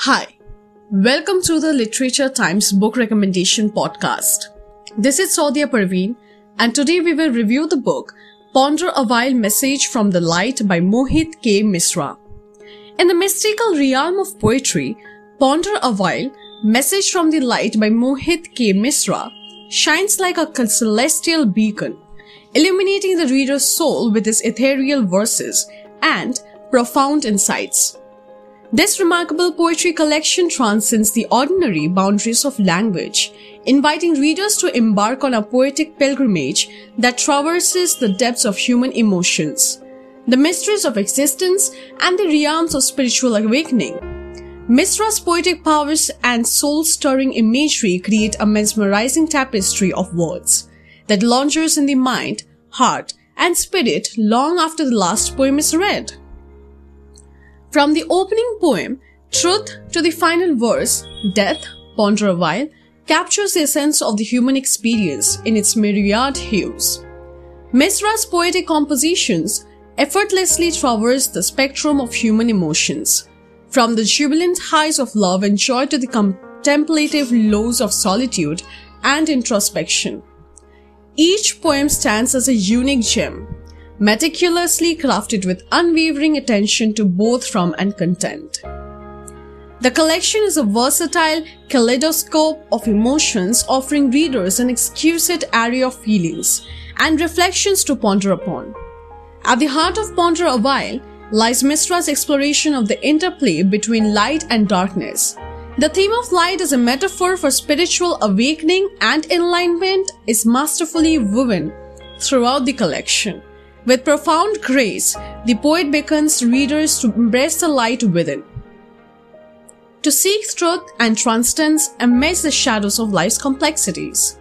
Hi, welcome to the Literature Times Book Recommendation Podcast. This is Saudia Parveen, and today we will review the book Ponder Awhile Message from the Light by Mohit K. Misra. In the mystical realm of poetry, Ponder Awhile Message from the Light by Mohit K. Misra shines like a celestial beacon, illuminating the reader's soul with its ethereal verses and profound insights. This remarkable poetry collection transcends the ordinary boundaries of language, inviting readers to embark on a poetic pilgrimage that traverses the depths of human emotions, the mysteries of existence, and the realms of spiritual awakening. Misra's poetic powers and soul-stirring imagery create a mesmerizing tapestry of words that lingers in the mind, heart, and spirit long after the last poem is read. From the opening poem, Truth, to the final verse, Death, Ponder Awhile, captures the essence of the human experience in its myriad hues. Misra's poetic compositions effortlessly traverse the spectrum of human emotions, from the jubilant highs of love and joy to the contemplative lows of solitude and introspection. Each poem stands as a unique gem, meticulously crafted with unwavering attention to both form and content. The collection is a versatile kaleidoscope of emotions, offering readers an exquisite array of feelings and reflections to ponder upon. At the heart of Ponder Awhile lies Misra's exploration of the interplay between light and darkness. The theme of light as a metaphor for spiritual awakening and enlightenment is masterfully woven throughout the collection. With profound grace, the poet beckons readers to embrace the light within, to seek truth and transcendence amidst the shadows of life's complexities.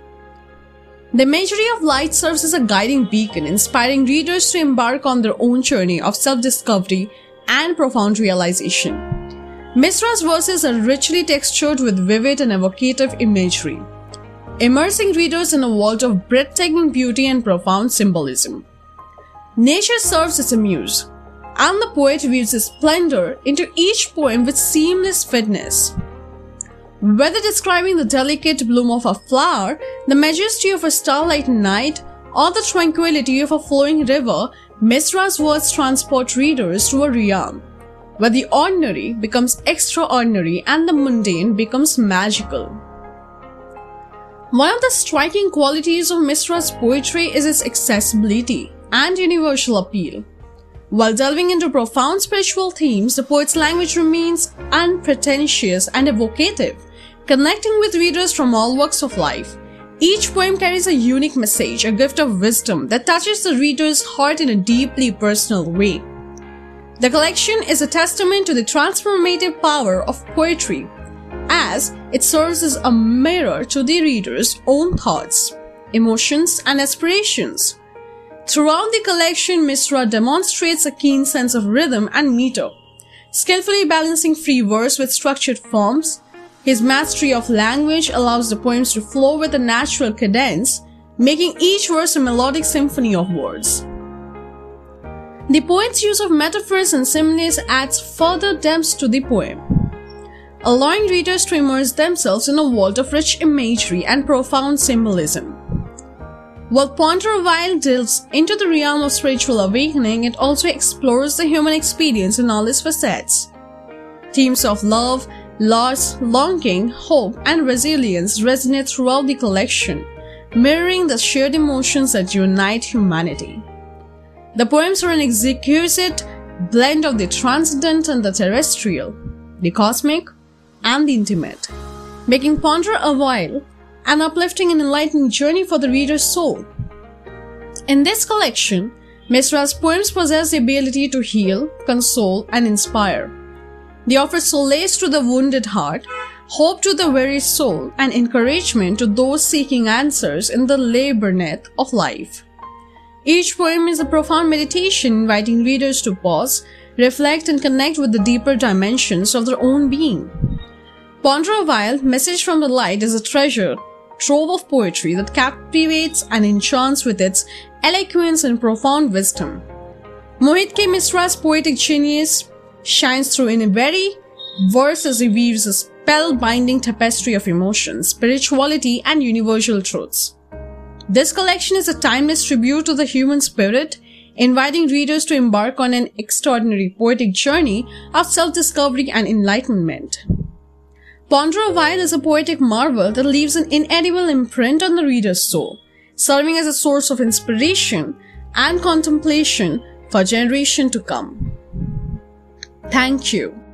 The imagery of light serves as a guiding beacon, inspiring readers to embark on their own journey of self-discovery and profound realization. Misra's verses are richly textured with vivid and evocative imagery, immersing readers in a world of breathtaking beauty and profound symbolism. Nature serves as a muse, and the poet weaves his splendor into each poem with seamless fitness. Whether describing the delicate bloom of a flower, the majesty of a starlight night, or the tranquility of a flowing river, Misra's words transport readers to a realm where the ordinary becomes extraordinary and the mundane becomes magical. One of the striking qualities of Misra's poetry is its accessibility and universal appeal. While delving into profound spiritual themes, the poet's language remains unpretentious and evocative, connecting with readers from all walks of life. Each poem carries a unique message, a gift of wisdom that touches the reader's heart in a deeply personal way. The collection is a testament to the transformative power of poetry, as it serves as a mirror to the reader's own thoughts, emotions, and aspirations. Throughout the collection, Misra demonstrates a keen sense of rhythm and meter, skillfully balancing free verse with structured forms. His mastery of language allows the poems to flow with a natural cadence, making each verse a melodic symphony of words. The poet's use of metaphors and similes adds further depth to the poem, allowing readers to immerse themselves in a world of rich imagery and profound symbolism. While Ponder Awhile delves into the realm of spiritual awakening, it also explores the human experience in all its facets. Themes of love, loss, longing, hope, and resilience resonate throughout the collection, mirroring the shared emotions that unite humanity. The poems are an exquisite blend of the transcendent and the terrestrial, the cosmic, and the intimate, making Ponder Awhile an uplifting and enlightening journey for the reader's soul. In this collection, Misra's poems possess the ability to heal, console, and inspire. They offer solace to the wounded heart, hope to the weary soul, and encouragement to those seeking answers in the labyrinth of life. Each poem is a profound meditation, inviting readers to pause, reflect, and connect with the deeper dimensions of their own being. Ponder Awhile Message from the Light is a treasure trove of poetry that captivates and enchants with its eloquence and profound wisdom. Mohit K. Misra's poetic genius shines through in a very Verses reveals a spellbinding tapestry of emotions, spirituality, and universal truths. This collection is a timeless tribute to the human spirit, inviting readers to embark on an extraordinary poetic journey of self-discovery and enlightenment. Ponder Awhile is a poetic marvel that leaves an indelible imprint on the reader's soul, serving as a source of inspiration and contemplation for generations to come. Thank you.